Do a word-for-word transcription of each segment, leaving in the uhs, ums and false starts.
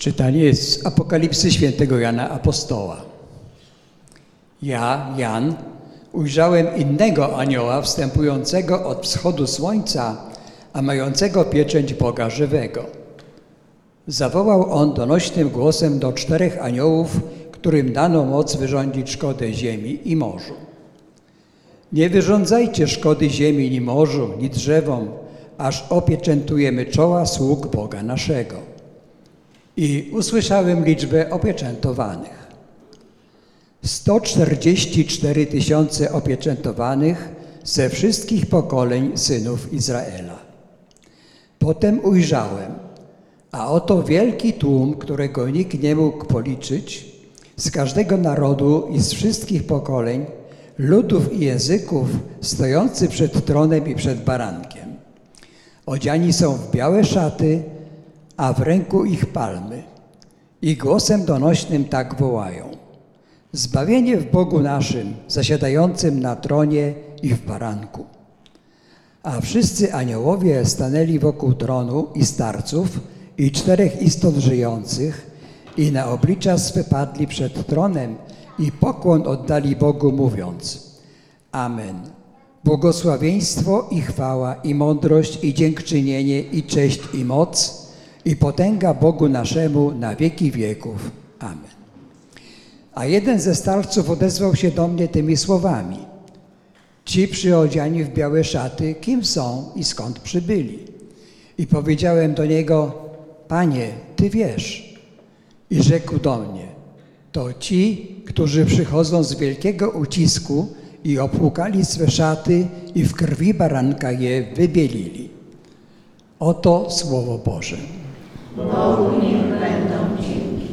Czytanie z Apokalipsy świętego Jana Apostoła. Ja, Jan, ujrzałem innego anioła wstępującego od wschodu słońca, a mającego pieczęć Boga żywego. Zawołał on donośnym głosem do czterech aniołów, którym dano moc wyrządzić szkodę ziemi i morzu. Nie wyrządzajcie szkody ziemi, ni morzu, ni drzewom, aż opieczętujemy czoła sług Boga naszego. I usłyszałem liczbę opieczętowanych. sto czterdzieści cztery tysiące opieczętowanych ze wszystkich pokoleń synów Izraela. Potem ujrzałem, a oto wielki tłum, którego nikt nie mógł policzyć, z każdego narodu i z wszystkich pokoleń, ludów i języków, stojący przed tronem i przed barankiem. Odziani są w białe szaty, a w ręku ich palmy. I głosem donośnym tak wołają: zbawienie w Bogu naszym, zasiadającym na tronie i w baranku. A wszyscy aniołowie stanęli wokół tronu i starców, i czterech istot żyjących, i na oblicza swe padli przed tronem, i pokłon oddali Bogu, mówiąc: Amen. Błogosławieństwo i chwała, i mądrość, i dziękczynienie, i cześć, i moc, i potęga Bogu naszemu na wieki wieków. Amen. A jeden ze starców odezwał się do mnie tymi słowami: ci przyodziani w białe szaty, kim są i skąd przybyli? I powiedziałem do niego: Panie, Ty wiesz. I rzekł do mnie: to ci, którzy przychodzą z wielkiego ucisku i opłukali swe szaty i w krwi baranka je wybielili. Oto Słowo Boże. Bogu niech będą dzięki.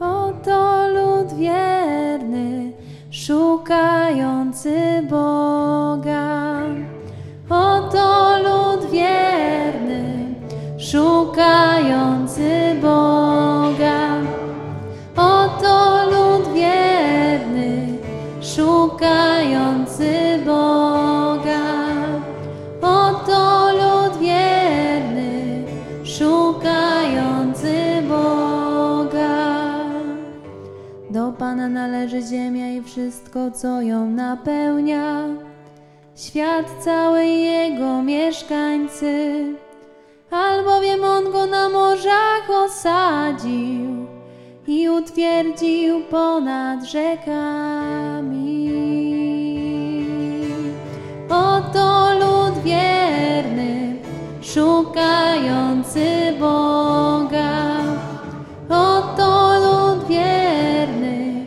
Oto lud wierny, szukający Boga. Oto lud wierny, szukający Boga. Oto lud wierny, szukający Boga. Oto lud wierny, szukający Boga. Do Pana należy ziemia i wszystko, co ją napełnia. Świat cały i jego mieszkańcy, albowiem On go na morzach osadził i utwierdził ponad rzekami. Oto lud wierny, szukający Boga. Oto lud wierny,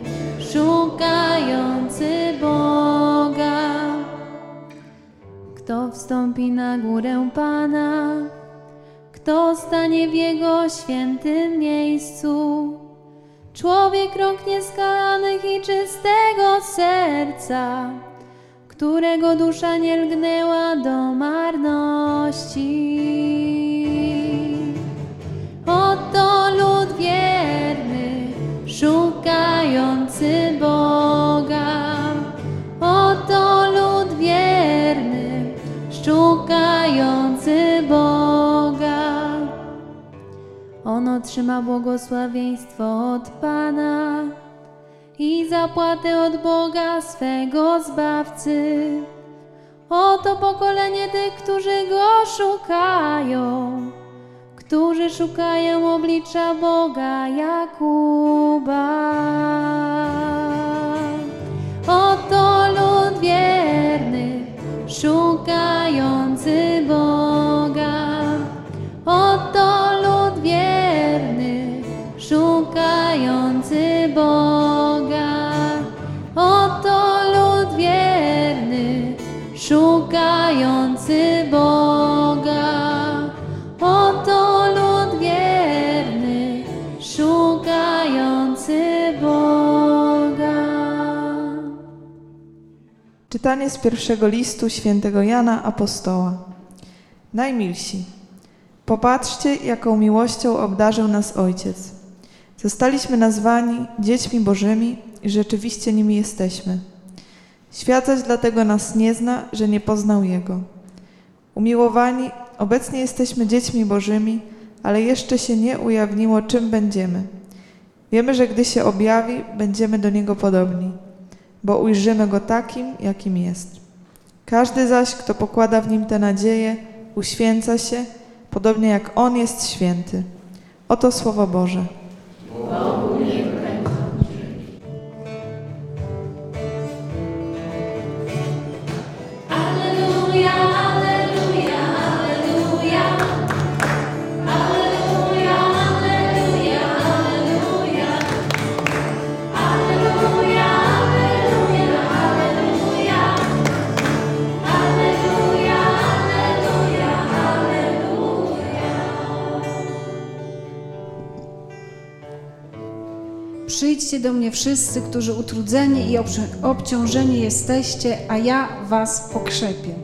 szukający Boga. Kto wstąpi na górę Pana, kto stanie w Jego świętym miejscu? Człowiek rąk nieskalanych i czystego serca, którego dusza nie lgnęła do marności. Oto lud wierny, szukający Boga. Oto lud wierny, szukający Boga. On otrzyma błogosławieństwo od Pana i zapłatę od Boga swego Zbawcy. Oto pokolenie tych, którzy Go szukają, którzy szukają oblicza Boga Jakuba. Oto lud wierny, szukający Boga. Oto lud wierny, szukający Boga. Oto lud wierny, szukający Boga. Oto lud wierny, szukający Boga. Czytanie z pierwszego listu świętego Jana Apostoła. Najmilsi, popatrzcie, jaką miłością obdarzył nas Ojciec. Zostaliśmy nazwani dziećmi Bożymi i rzeczywiście nimi jesteśmy. Świat zaś dlatego nas nie zna, że nie poznał Jego. Umiłowani, obecnie jesteśmy dziećmi Bożymi, ale jeszcze się nie ujawniło, czym będziemy. Wiemy, że gdy się objawi, będziemy do Niego podobni, bo ujrzymy Go takim, jakim jest. Każdy zaś, kto pokłada w Nim te nadzieje, uświęca się, podobnie jak On jest święty. Oto Słowo Boże. Przyjdźcie do mnie wszyscy, którzy utrudzeni i obciążeni jesteście, a ja was pokrzepię.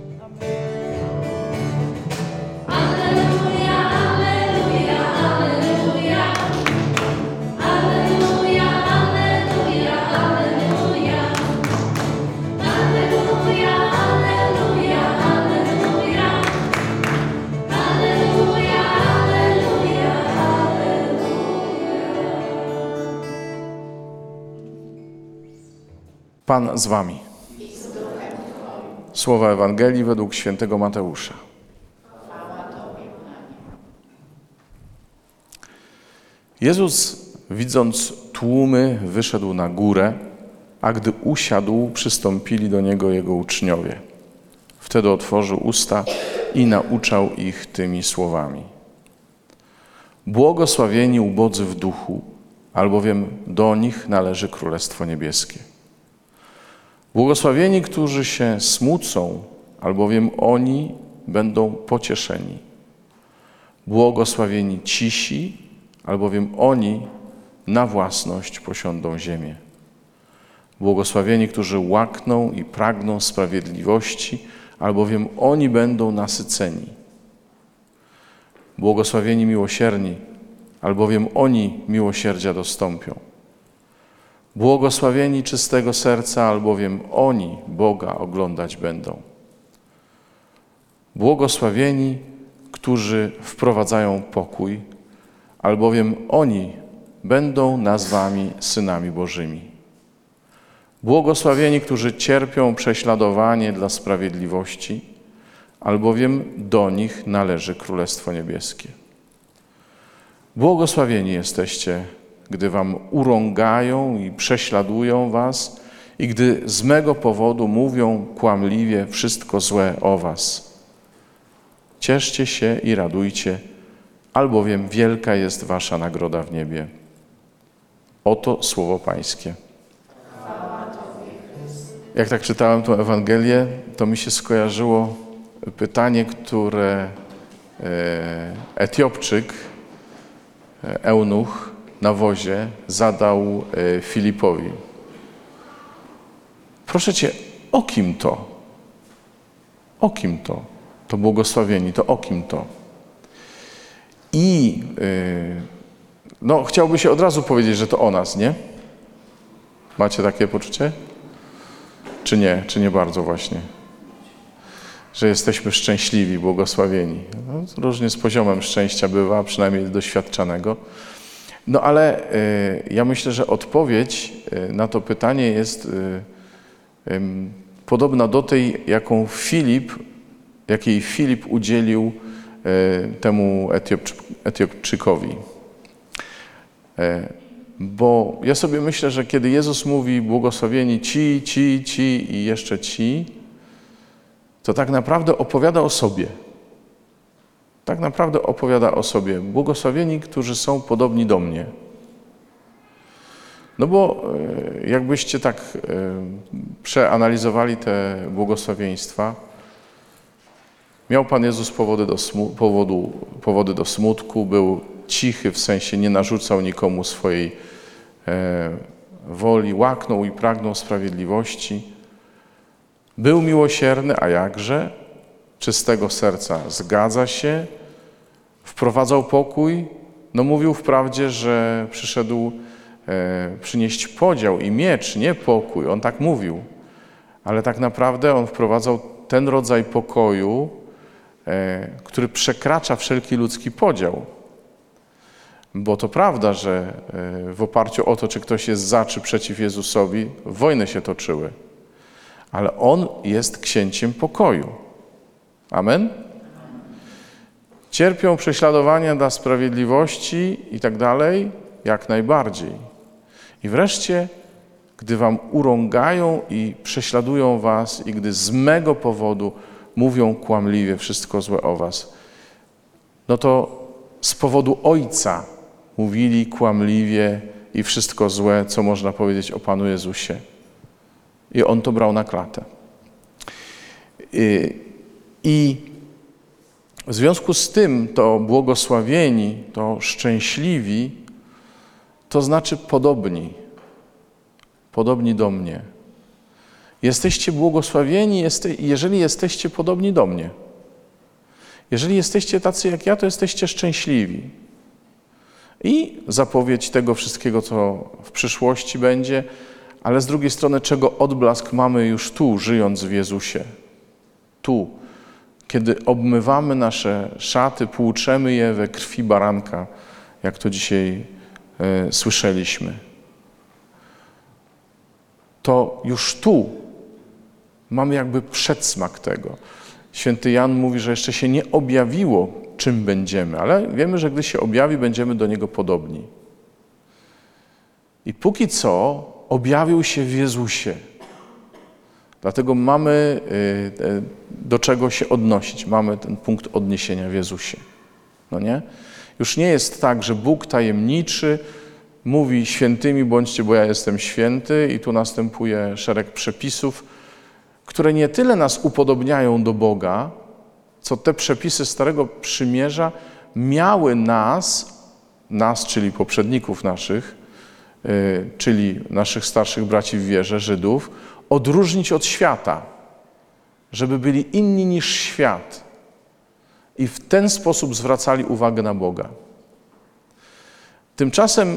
Pan z wami. Słowa Ewangelii według świętego Mateusza. Jezus, widząc tłumy, wyszedł na górę, a gdy usiadł, przystąpili do Niego Jego uczniowie. Wtedy otworzył usta i nauczał ich tymi słowami. Błogosławieni ubodzy w duchu, albowiem do nich należy Królestwo Niebieskie. Błogosławieni, którzy się smucą, albowiem oni będą pocieszeni. Błogosławieni cisi, albowiem oni na własność posiądą ziemię. Błogosławieni, którzy łakną i pragną sprawiedliwości, albowiem oni będą nasyceni. Błogosławieni miłosierni, albowiem oni miłosierdzia dostąpią. Błogosławieni czystego serca, albowiem oni Boga oglądać będą. Błogosławieni, którzy wprowadzają pokój, albowiem oni będą nazwani synami Bożymi. Błogosławieni, którzy cierpią prześladowanie dla sprawiedliwości, albowiem do nich należy Królestwo Niebieskie. Błogosławieni jesteście, gdy wam urągają i prześladują was i gdy z mego powodu mówią kłamliwie wszystko złe o was. Cieszcie się i radujcie, albowiem wielka jest wasza nagroda w niebie. Oto słowo Pańskie. Jak tak czytałem tę Ewangelię, to mi się skojarzyło pytanie, które Etiopczyk, eunuch, na wozie zadał Filipowi. Proszę Cię, o kim to? O kim to? To błogosławieni, to o kim to? I no, chciałby się od razu powiedzieć, że to o nas, nie? Macie takie poczucie? Czy nie? Czy nie bardzo właśnie? Że jesteśmy szczęśliwi, błogosławieni. No, różnie z poziomem szczęścia bywa, przynajmniej doświadczanego. No ale y, ja myślę, że odpowiedź y, na to pytanie jest y, y, podobna do tej, jaką Filip, jakiej Filip udzielił y, temu Etiopczy, Etiopczykowi. Y, bo ja sobie myślę, że kiedy Jezus mówi błogosławieni ci, ci, ci i jeszcze ci, to tak naprawdę opowiada o sobie. Tak naprawdę opowiada o sobie. Błogosławieni, którzy są podobni do mnie. No bo jakbyście tak przeanalizowali te błogosławieństwa, miał Pan Jezus powody do, smu- powodu, powody do smutku, był cichy, w sensie nie narzucał nikomu swojej e, woli, łaknął i pragnął sprawiedliwości. Był miłosierny, a jakże? Czystego serca zgadza się, wprowadzał pokój, No mówił wprawdzie, że przyszedł e, przynieść podział i miecz, nie pokój. On tak mówił, ale tak naprawdę on wprowadzał ten rodzaj pokoju, e, który przekracza wszelki ludzki podział. Bo to prawda, że e, w oparciu o to, czy ktoś jest za, czy przeciw Jezusowi, wojny się toczyły. Ale on jest księciem pokoju. Amen? Cierpią prześladowania dla sprawiedliwości i tak dalej, jak najbardziej. I wreszcie, gdy wam urągają i prześladują was i gdy z mego powodu mówią kłamliwie wszystko złe o was, no to z powodu Ojca mówili kłamliwie i wszystko złe, co można powiedzieć o Panu Jezusie. I On to brał na klatę. I, i W związku z tym to błogosławieni, to szczęśliwi, to znaczy podobni, podobni do mnie. Jesteście błogosławieni, jeste, jeżeli jesteście podobni do mnie. Jeżeli jesteście tacy jak ja, to jesteście szczęśliwi. I zapowiedź tego wszystkiego, co w przyszłości będzie, ale z drugiej strony, czego odblask mamy już tu, żyjąc w Jezusie. Tu. Kiedy obmywamy nasze szaty, płuczemy je we krwi baranka, jak to dzisiaj y, słyszeliśmy, to już tu mamy jakby przedsmak tego. Święty Jan mówi, że jeszcze się nie objawiło, czym będziemy, ale wiemy, że gdy się objawi, będziemy do Niego podobni. I póki co objawił się w Jezusie. Dlatego mamy do czego się odnosić. Mamy ten punkt odniesienia w Jezusie. No nie? Już nie jest tak, że Bóg tajemniczy mówi świętymi bądźcie, bo ja jestem święty i tu następuje szereg przepisów, które nie tyle nas upodobniają do Boga, co te przepisy Starego Przymierza miały nas, nas, czyli poprzedników naszych, czyli naszych starszych braci w wierze, Żydów, odróżnić od świata, żeby byli inni niż świat i w ten sposób zwracali uwagę na Boga. Tymczasem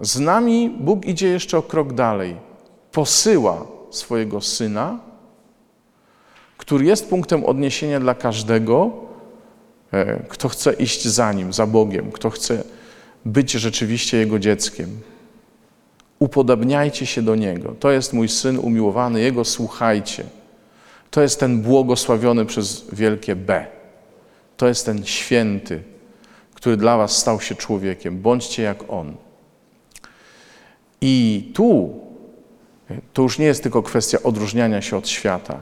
yy, z nami Bóg idzie jeszcze o krok dalej. Posyła swojego Syna, który jest punktem odniesienia dla każdego, yy, kto chce iść za Nim, za Bogiem, kto chce być rzeczywiście Jego dzieckiem. Upodabniajcie się do Niego. To jest mój Syn umiłowany, Jego słuchajcie. To jest ten błogosławiony przez wielkie B. To jest ten święty, który dla was stał się człowiekiem. Bądźcie jak On. I tu to już nie jest tylko kwestia odróżniania się od świata,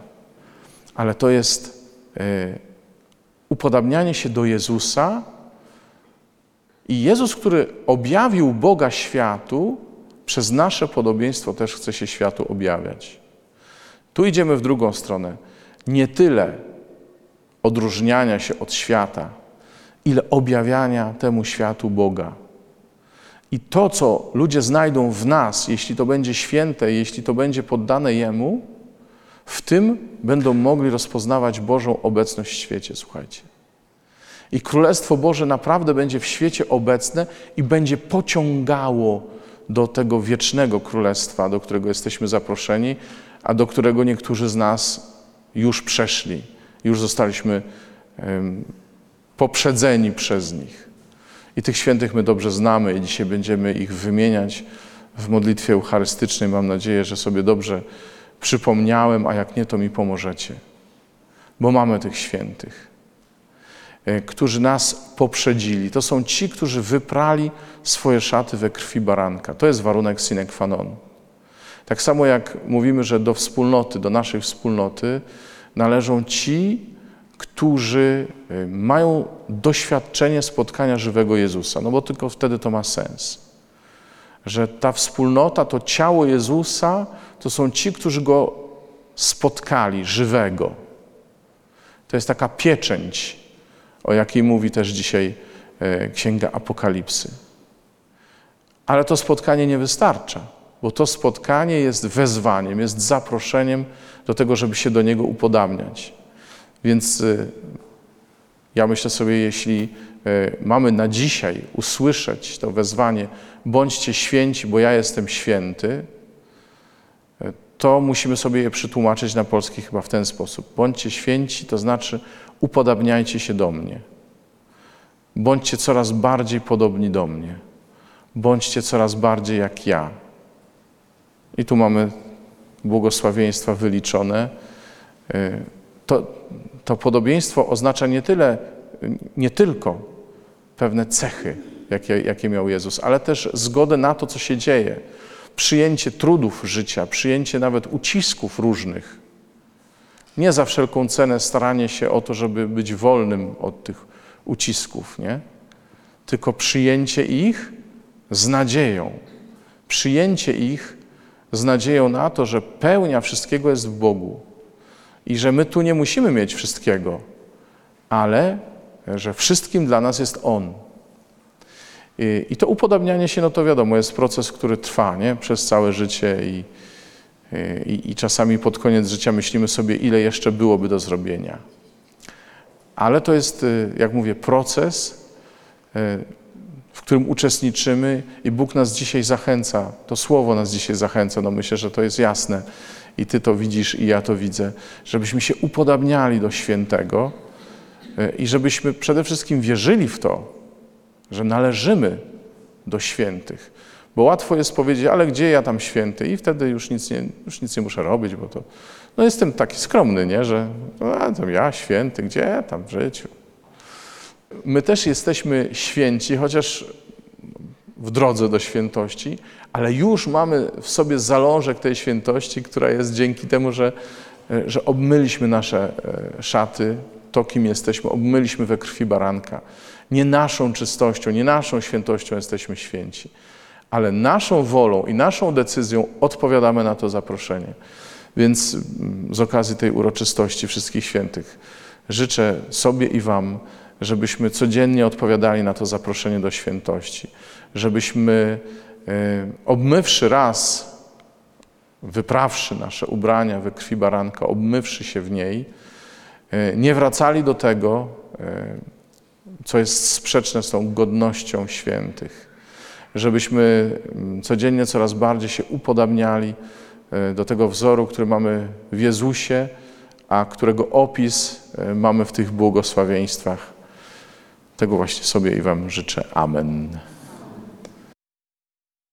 ale to jest y, upodabnianie się do Jezusa. I Jezus, który objawił Boga światu, przez nasze podobieństwo też chce się światu objawiać. Tu idziemy w drugą stronę. Nie tyle odróżniania się od świata, ile objawiania temu światu Boga. I to, co ludzie znajdą w nas, jeśli to będzie święte, jeśli to będzie poddane Jemu, w tym będą mogli rozpoznawać Bożą obecność w świecie, słuchajcie. I Królestwo Boże naprawdę będzie w świecie obecne i będzie pociągało do tego wiecznego królestwa, do którego jesteśmy zaproszeni, a do którego niektórzy z nas już przeszli. Już zostaliśmy um, poprzedzeni przez nich. I tych świętych my dobrze znamy i dzisiaj będziemy ich wymieniać w modlitwie eucharystycznej. Mam nadzieję, że sobie dobrze przypomniałem, a jak nie, to mi pomożecie. Bo mamy tych świętych, którzy nas poprzedzili. To są ci, którzy wyprali swoje szaty we krwi baranka. To jest warunek sine qua non. Tak samo jak mówimy, że do wspólnoty, do naszej wspólnoty należą ci, którzy mają doświadczenie spotkania żywego Jezusa. No bo tylko wtedy to ma sens. Że ta wspólnota, to ciało Jezusa, to są ci, którzy Go spotkali, żywego. To jest taka pieczęć, o jakiej mówi też dzisiaj Księga Apokalipsy. Ale to spotkanie nie wystarcza, bo to spotkanie jest wezwaniem, jest zaproszeniem do tego, żeby się do Niego upodabniać. Więc Ja myślę sobie, jeśli mamy na dzisiaj usłyszeć to wezwanie bądźcie święci, bo ja jestem święty, to musimy sobie je przetłumaczyć na polski chyba w ten sposób. Bądźcie święci, to znaczy upodabniajcie się do mnie. Bądźcie coraz bardziej podobni do mnie. Bądźcie coraz bardziej jak ja. I tu mamy błogosławieństwa wyliczone. To, to podobieństwo oznacza nie tyle, nie tylko pewne cechy, jakie, jakie miał Jezus, ale też zgodę na to, co się dzieje. Przyjęcie trudów życia, przyjęcie nawet ucisków różnych. Nie za wszelką cenę staranie się o to, żeby być wolnym od tych ucisków, nie? Tylko przyjęcie ich z nadzieją. Przyjęcie ich z nadzieją na to, że pełnia wszystkiego jest w Bogu i że my tu nie musimy mieć wszystkiego, ale że wszystkim dla nas jest On. I, i to upodabnianie się, no to wiadomo, jest proces, który trwa, nie? Przez całe życie i, i, i czasami pod koniec życia myślimy sobie, ile jeszcze byłoby do zrobienia. Ale to jest, jak mówię, proces, w którym uczestniczymy i Bóg nas dzisiaj zachęca, to Słowo nas dzisiaj zachęca, no myślę, że to jest jasne i Ty to widzisz i ja to widzę, żebyśmy się upodabniali do świętego i żebyśmy przede wszystkim wierzyli w to, że należymy do świętych, bo łatwo jest powiedzieć, ale gdzie ja tam święty i wtedy już nic nie, już nic nie muszę robić, bo to, no jestem taki skromny, nie, że a, tam ja święty, gdzie ja tam w życiu. My też jesteśmy święci, chociaż w drodze do świętości, ale już mamy w sobie zalążek tej świętości, która jest dzięki temu, że, że obmyliśmy nasze szaty, to kim jesteśmy, obmyliśmy we krwi baranka. Nie naszą czystością, nie naszą świętością jesteśmy święci, ale naszą wolą i naszą decyzją odpowiadamy na to zaproszenie. Więc z okazji tej uroczystości Wszystkich Świętych życzę sobie i Wam, żebyśmy codziennie odpowiadali na to zaproszenie do świętości, żebyśmy obmywszy raz, wyprawszy nasze ubrania we krwi baranka, obmywszy się w niej, nie wracali do tego, co jest sprzeczne z tą godnością świętych. Żebyśmy codziennie coraz bardziej się upodabniali do tego wzoru, który mamy w Jezusie, a którego opis mamy w tych błogosławieństwach. Tego właśnie sobie i Wam życzę. Amen.